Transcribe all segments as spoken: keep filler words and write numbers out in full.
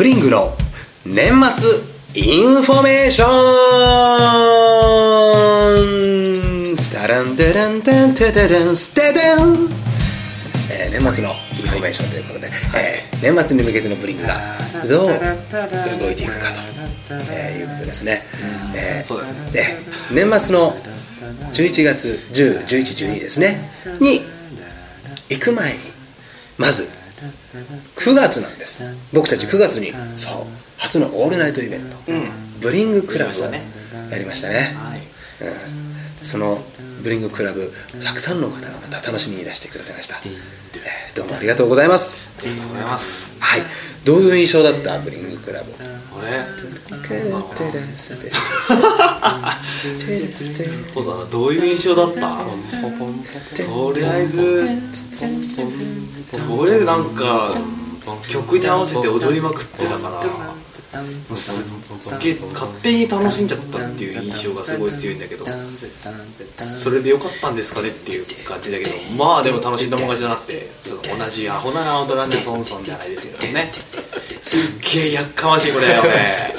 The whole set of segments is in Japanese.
フリングの年末インフォメーション、スタランデランデンテデデンステデン、えー、年末のインフォメーションということで、えー、年末に向けてのブリングがどう動いていくかということですね。えー、で年末のじゅういちがつじゅう、じゅういち、じゅうにですねに行く前にまずくがつなんです。僕たちくがつにそう初のオールナイトイベント、うん、ブリングクラブをやりましたね、うん、そのブリングクラブたくさんの方がまた楽しみにいらしてくださいました、えー、どうもありがとうございます。ありがとうございます。はい、どういう印象だったブリングクラブ？あれそうだな、どういう印象だった？とりあえずとりあえずなんか曲に合わせて踊りまくってたからすっげえ勝手に楽しんじゃったっていう印象がすごい強いんだけど、それで良かったんですかねっていう感じだけど、まあでも楽しんだもん勝ちだなって、その同じアホなら踊らんでソンソンじゃないですけどね、すっげえやっかましいこれよね。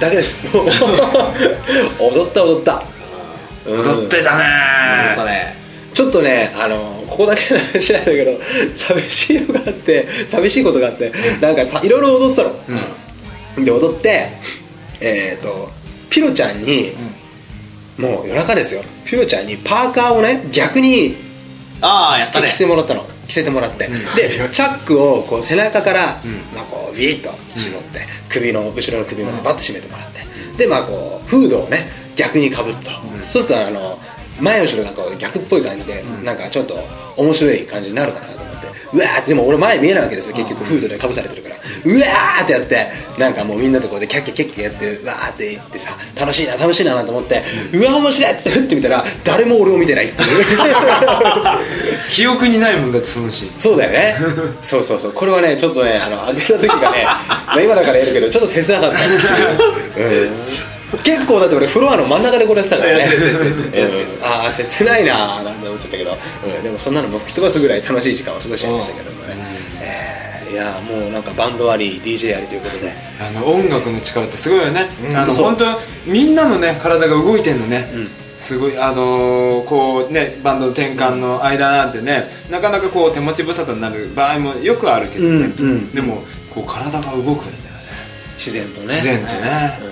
だけです。踊った踊った。踊ってたねー。そうね。ちょっとねあの。ここだけの話なんだけど、寂しいのがあって寂しいことがあってなんかいろいろ踊ってたの、うん、で踊ってえっとピロちゃんに、うん、もう夜中ですよ、ピロちゃんにパーカーをね逆にあやった、ね、着せてもらったの着せてもらって、うん、でチャックをこう背中から、うん、まあこうビーッと絞って、うん、首の後ろの首までバッと締めてもらって、うん、でまあこうフードをね逆にかぶった、うん、そうするとあの前後ろがこう逆っぽい感じで、うん、なんかちょっと面白い感じになるかなと思ってうわーって、でも俺前見えないわけですよ結局フードでかぶされてるから、うん、うわーってやってなんかもうみんなとこうでキャッキャキャッキャやってるわーって言ってさ楽しいな楽しいななんて思って、うん、うわ面白いって振ってみたら誰も俺を見てないって記憶にないもんだってそのシーン。そうだよねそうそうそう、これはねちょっとねあの上げた時がねまあ今だから言えるけどちょっと切なかったっていう、うん結構だって俺フロアの真ん中でこれやってたからねああ切ないなーなんて思っちゃったけど、うん、でもそんなのも吹き飛ばすぐらい楽しい時間を過ごしてましたけどもね、えー、いやもうなんかバンドあり ディージェー ありということであの音楽の力ってすごいよね、うん、あの本当みんなのね体が動いてんのね、うん、すごいあのー、こうねバンドの転換の間なんてねなかなかこう手持ち無沙汰になる場合もよくあるけどね、うんうん、でもこう体が動くんだよね自然とね自然とね、うん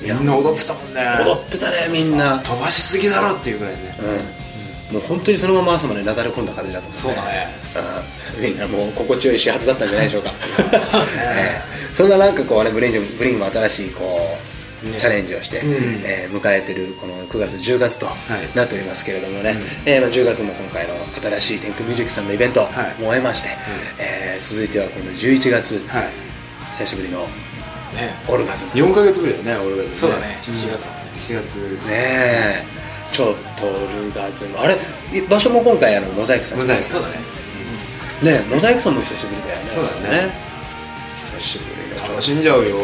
みんな踊ってたもんね踊ってたねみんな飛ばしすぎだろっていうぐらいね、うん、もう本当にそのまま朝までなだれ込んだ感じだと思うね。そうだね、うん、みんなもう心地よい始発だったんじゃないでしょうかそんななんかこうねブリングブリングも新しいこう、ね、チャレンジをして、うんえー、迎えてるこのくがつじゅうがつとなっておりますけれどもね、はいえーまあ、じゅうがつも今回の新しい天空ミュージックさんのイベントも終えまして、はいうんえー、続いては今度じゅういちがつ、はい、久しぶりのね、オルガズムよんかげつぶりだよねオルガズム。そうだねしちがつだね、うん、しがつねえ、うん、ちょっとオルガズムあれ場所も今回あのモザイクさんモザイクさんだね、うん、ねえモザイクさんも久しぶりだよね。そうだね久しぶりだ楽しんじゃうよ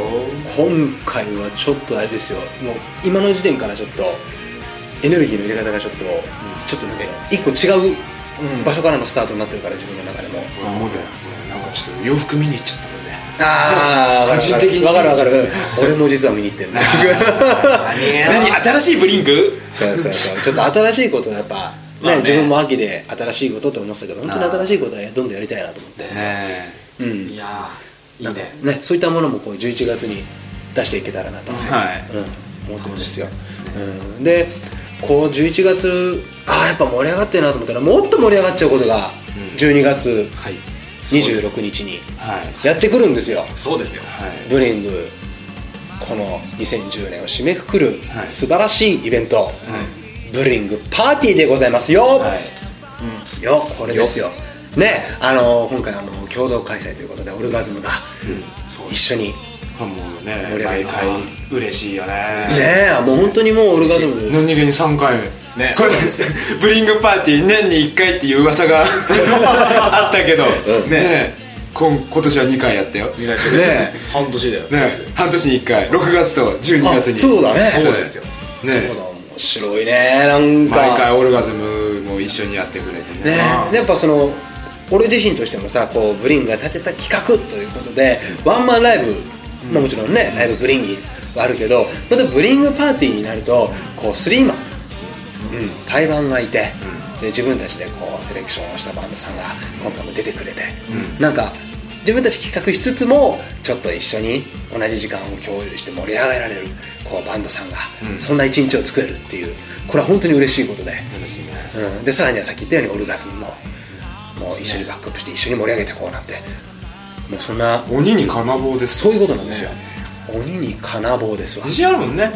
今回は。ちょっとあれですよもう今の時点からちょっとエネルギーの入れ方がちょっと、うん、ちょっといっこ違う場所からのスタートになってるから自分の中でも思うだよ、うん、なんかちょっと洋服見に行っちゃったもんね。ああ個人的に分かる分かる俺も実は見に行ってるんだ何新しいブリンクそうそうそうちょっと新しいことはやっぱ、ねね、自分も秋で新しいことと思ってたけど本当に新しいことはどんどんやりたいなと思って、うん、いやいい ね, ねそういったものもこうじゅういちがつに出していけたらなと、はいうん、思ってるんですよ、うん、でこうじゅういちがつああやっぱ盛り上がってるなと思ったらもっと盛り上がっちゃうことがじゅうにがつ、うんはいにじゅうろくにちにやってくるんですよ、はい、そうですよ、はい、ブリングこのにせんじゅうねんを締めくくる素晴らしいイベント、はい、ブリングパーティーでございますよ、はいうん、よこれですよね。あの今回あの共同開催ということでオルガズムが一緒にもうね、毎回嬉しいよね。ねえ、もう本当にもうオルガズム。何気にさんかいめ。ね、これブリングパーティー年にいっかいっていう噂があったけど、うん、ねえ。今, 今年はにかいやったよ。ねえ、半年だよ。ねえ、半年にいっかい、ろくがつとじゅうにがつに。そうだね。そうですよ。ねえ、そうだ、面白いね。なんか毎回オルガズムも一緒にやってくれてね。ねえ、やっぱその俺自身としてもさ、こうブリングが立てた企画ということで、ワンマンライブ、まあ、もちろんね、ライブブリングはあるけど、またブリングパーティーになるとこうスリーマン、うん、対バンがいて、うん、で自分たちでこうセレクションをしたバンドさんが今回も出てくれて、うん、なんか自分たち企画しつつもちょっと一緒に同じ時間を共有して盛り上げられるこうバンドさんが、うん、そんな一日を作れるっていう、これは本当に嬉しいことで、うん、でさらにはさっき言ったようにオルガズムも、もう一緒にバックアップして一緒に盛り上げてこうなんて、もうそんな鬼に金棒です。そういうことなんですよ。鬼に金棒ですわ。自信あるもんね。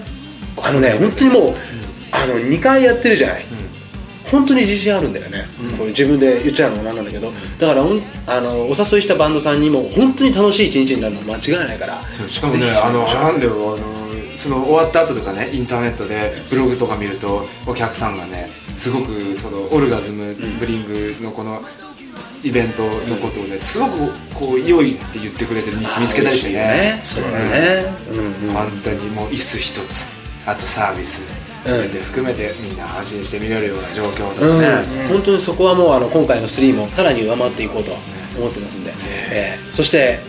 あのね、本当にもう、うん、あのにかいやってるじゃない。うん、本当に自信あるんだよね。うん、これ自分で言っちゃうのもなんなんだけど、だから お, あのお誘いしたバンドさんにも本当に楽しい一日になるの間違いないから。しかもね、あのなんだよ、あのその終わった後とかね、インターネットでブログとか見るとお客さんがね、すごくそのオルガズム、ブリングのこのイベントのことをね、うん、すごくこう良いって言ってくれてる見つけたりしてね。そうだね。本当にもう椅子一つ、あとサービス全て含めてみんな安心して見れるような状況とかね、うん、本当にそこはもうあの今回のスリーもさらに上回っていこうと思ってますんで、ねえー、そして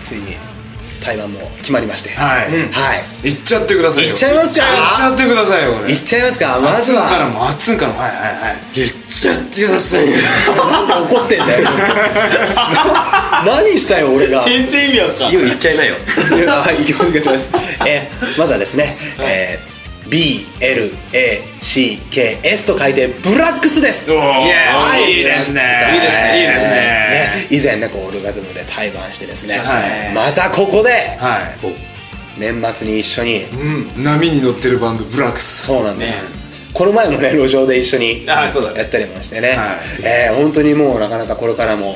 ついに対バンも決まりまして、はい、うん、はい、行っちゃってくださいよ。行っちゃいますか。行っちゃってくださいよ。行っちゃいますか。まずはあっつんからもあっつんからも、はいはいはい、行っちゃってくださいよ。なんで怒ってんだよ。何したよ俺が。全然意味わかんない。いや、行っちゃいなよ。はい、行き続けてます。えー、まずはですね、はい、えービーエルエーシーケーエス と書いてブラックスです。おー、はい、いいですね、いいですね、いいですね。以前ね、こうオルガズムで対バンしてですね、はい、またここで、はい、年末に一緒に、うん、波に乗ってるバンドブラックス。そうなんです、ね、この前もね、路上で一緒にやったりもしてね、はい、えー、本当にもうなかなかこれからも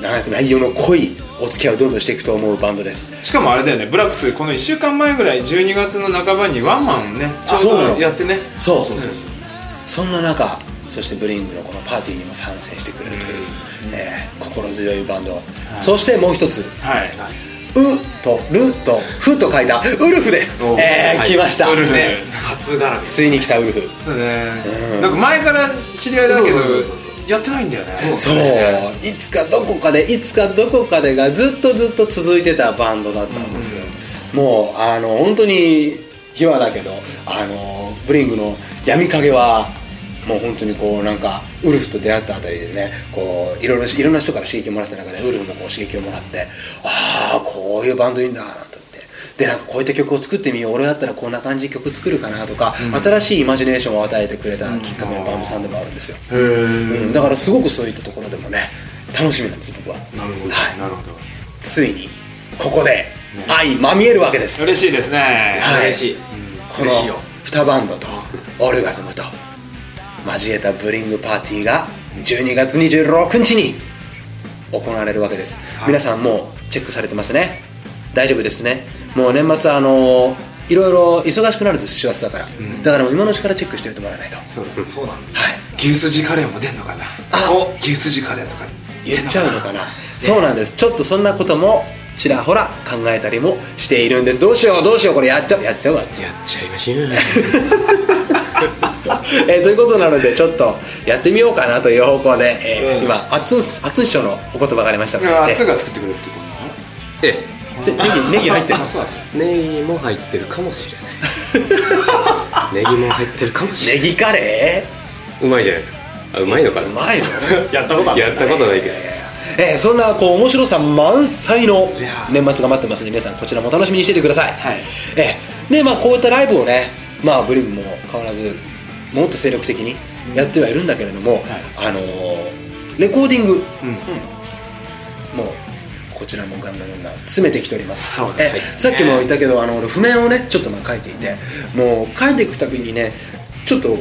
長く内容の濃いお付き合いをどんどんしていくと思うバンドです。しかもあれだよね、ブラックスこのいっしゅうかんまえぐらいじゅうにがつの半ばにワンマンね、ちょうどやってね。そうそうそうそう、そんな中、そしてブリングのこのパーティーにも参戦してくれるという、うん、えー、心強いバンド、はい、そしてもう一つ、はい、うとるとふと書いたウルフです。えー、はい、来ましたウルフ、ね、初絡み。ついに来たウルフだね、うん、なんか前から知り合いだけどやってないんだよね。そう、そう、いつかどこかで、いつかどこかでがずっとずっと続いてたバンドだったんですよ、うんうん、もうあの本当に秘話だけど、あのブリングの闇影はもう本当にこうなんかウルフと出会ったあたりでね、こういろいろいろんな人から刺激をもらった中でウルフもこう刺激をもらって、ああこういうバンドいいんだなと。で、なんかこういった曲を作ってみよう、俺だったらこんな感じで曲作るかなとか、うん、新しいイマジネーションを与えてくれたきっかけのバンドさんでもあるんですよ、うん、だからすごくそういったところでもね、楽しみなんです僕は。なるほど、はい、なるほど。ついにここで相まみえるわけです。嬉しいですね、はい、嬉しい、うん、このにバンドとオルガズムと交えたブリングパーティーがじゅうにがつにじゅうろくにちに行われるわけです、はい、皆さんもうチェックされてますね。大丈夫ですね。もう年末はあのー、いろいろ忙しくなるんです、師走だから、うん、だからもう今のうちからチェックしておいてもらわないと。そうだ、そうなんです、はい、牛すじカレーも出んのかな。あ、お牛すじカレーとか言っちゃうのかな、ね、そうなんです。ちょっとそんなこともちらほら考えたりもしているんです。どうしようどうしよう、これやっちゃうやっちゃうわやっちゃいましょう。えー、ということなので、ちょっとやってみようかなという方向で、えーうん、今あつん師匠のお言葉がありましたので、あつんが作ってくれるってことなの。ええ、ネギ、ネギ入ってるの。ネギも入ってるかもしれない。ネギも入ってるかもしれない。ネギカレー？うまいじゃないですか。あ、うまいのかな。うまいの。やったことない。やったことないけど。えー、そんなこう面白さ満載の年末が待ってますので、皆さんこちらも楽しみにしていてください。はい。えー、で、まあこういったライブをね、まあブリングも変わらずもっと精力的にやってはいるんだけれども、うん、あのー、レコーディング、うん、もう。こちらもガンガンガン詰めてきております。そう、ね、え、はい、さっきも言ったけど、あの俺譜面をねちょっとまあ書いていて、もう書いていくたびにね、ちょっと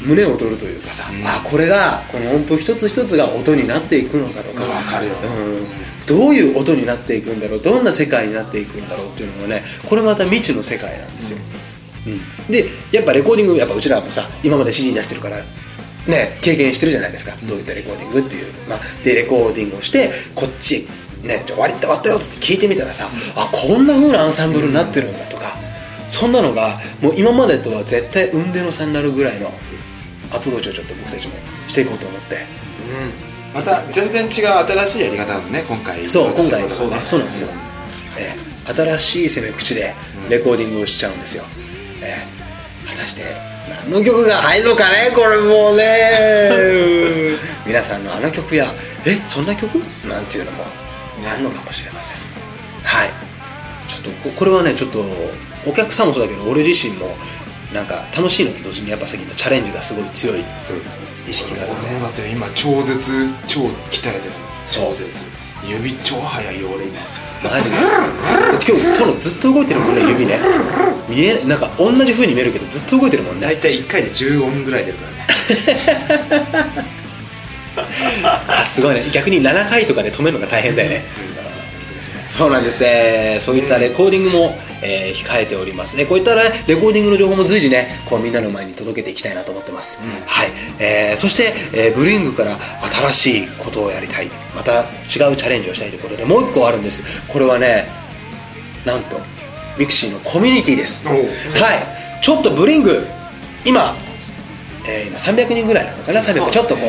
胸を躍るというかさ、うん、あ、これがこの音符一つ一つが音になっていくのかとか、うん、分かるよ、うん、どういう音になっていくんだろう、どんな世界になっていくんだろうっていうのもね、これまた未知の世界なんですよ、うん、でやっぱレコーディング、やっぱうちらもさ今まで シーディー 出してるからね、経験してるじゃないですか、どういったレコーディングっていう、まあ、でレコーディングをしてこっちね、じゃあ終わりって終わったよっつって聞いてみたらさ、あこんな風なアンサンブルになってるんだとか、そんなのがもう今までとは絶対雲泥の差になるぐらいのアプローチをちょっと僕たちもしていこうと思って、うん、また全然違う新しいやり方なのね今回。そう今回そうね、そうなんですよ、えー、新しい攻め口でレコーディングをしちゃうんですよ、えー、果たして何の曲が入るのかねこれもうね皆さんのあの曲やえそんな曲なんていうのもあるのかもしれません。はい、ちょっとこれはねちょっとお客さんもそうだけど俺自身もなんか楽しいのと同時にやっぱさっき言ったチャレンジがすごい強い意識があるね。俺もだって今超絶超鍛えてる、超絶指超速いよ俺今マジで今日トロずっと動いてるもんね指ね、見えないなんか同じ風に見えるけどずっと動いてるもんね。大体いっかいでじゅう音ぐらい出るからねあすごいね、逆にななかいとかで止めるのが大変だよね、うん、そうなんです、えー、そういったレコーディングも、えー、控えておりますね。こういった、ね、レコーディングの情報も随時ねこうみんなの前に届けていきたいなと思ってます、うん、はい、えー、そして、えー、ブルーイングから新しいことをやりたい、また違うチャレンジをしたいということでもういっこあるんです。これはねなんとミクシーのコミュニティです。はい、ちょっとブルーイング今えー、今さんびゃくにんぐらいなのかな、さんびゃくちょっとこう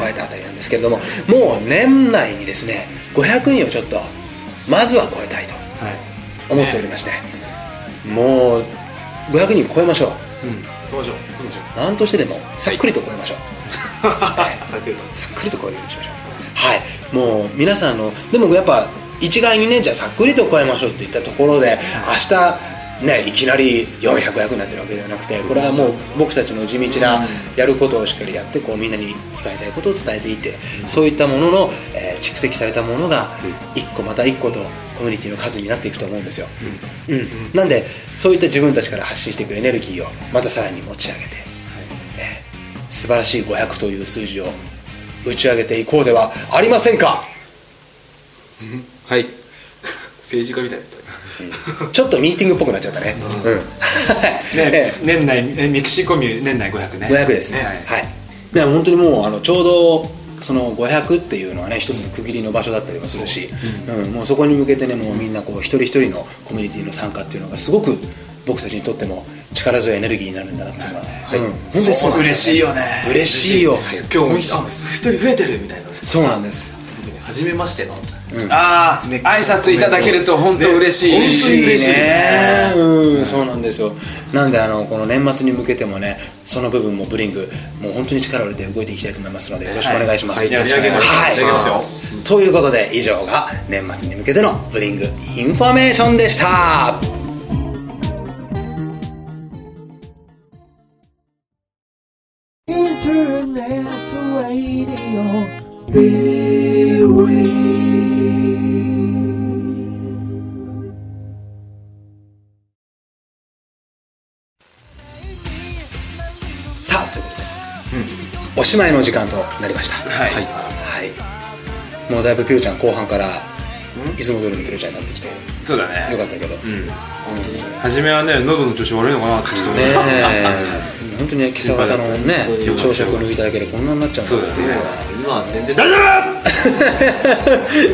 超えたあたりなんですけれども、もう年内にですねごひゃくにんをちょっとまずは超えたいと思っておりまして、もうごひゃくにん超えましょう。どうしよう、なんとしてでもさっくりと超えましょう、さっくりとさっくりと超えるようにしましょう。はい、もう皆さんのでもやっぱ一概にねじゃあさっくりと超えましょうって言ったところで明日ね、いきなりよんひゃく、ごひゃくになってるわけではなくて、これはもう僕たちの地道なやることをしっかりやってこうみんなに伝えたいことを伝えていて、そういったものの、えー、蓄積されたものがいっこまたいっことコミュニティの数になっていくと思うんですよ、うんうん、なんでそういった自分たちから発信していくエネルギーをまたさらに持ち上げて、えー、素晴らしいごひゃくという数字を打ち上げていこうではありませんか。はい政治家みたいなちょっとミーティングっぽくなっちゃったね。年内ミクシーコミュ年内ごひゃくね。ごひゃくです。ね、はい。で、はい、本当にもうあのちょうどそのごひゃくっていうのはね一つの区切りの場所だったりもするし、うんうん、もうそこに向けてねもうみんなこう一人一人のコミュニティの参加っていうのがすごく僕たちにとっても力強いエネルギーになるんだなっていうのは、はい、うん、本当にそうなんですよね。嬉しいよね。嬉しいよ。今日もあ一人増えてるみたいな。そうなんです。初めましての。うん、ああ、ね、挨拶いただけると本当嬉しい、ね、本当に嬉しいね、うん、そうなんですよ。なんであのこの年末に向けてもねその部分もブリングもう本当に力を入れて動いていきたいと思いますのでよろしくお願いします。よろしくお願いします。ということで以上が年末に向けてのブリングインフォメーションでした。おしまいの時間となりました。はい、はい、もうだいぶピロちゃん後半からいつも通りのピロちゃんになってきて、そうだね、よかったけど、うん、初めはね喉の調子悪いのかなってちょっとね本当に今朝方のね朝食を抜いただけでこんなになっちゃうんですよ。今は全然大丈夫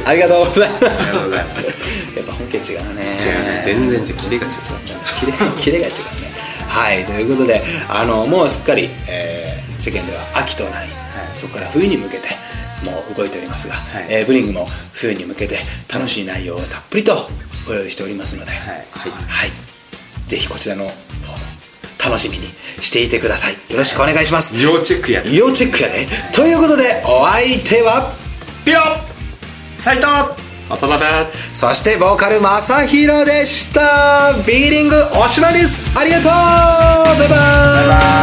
ありがとうございます。やっぱ本家違うね、違うね、全然違う、キレが違う、キレが違うね。はい、ということであのもうすっかり世間では秋となり、はい、そこから冬に向けてもう動いておりますが、はい、えー、ブリングも冬に向けて楽しい内容をたっぷりとご用意しておりますので、はいはいはい、ぜひこちらの方も楽しみにしていてください。よろしくお願いします。要チェックやね、要チェックやね、はい、ということでお相手はピロ、斉藤、渡辺、そしてボーカル正弘でした。ビーリングおしまいです。ありがとう、バイバイ、バイバイ。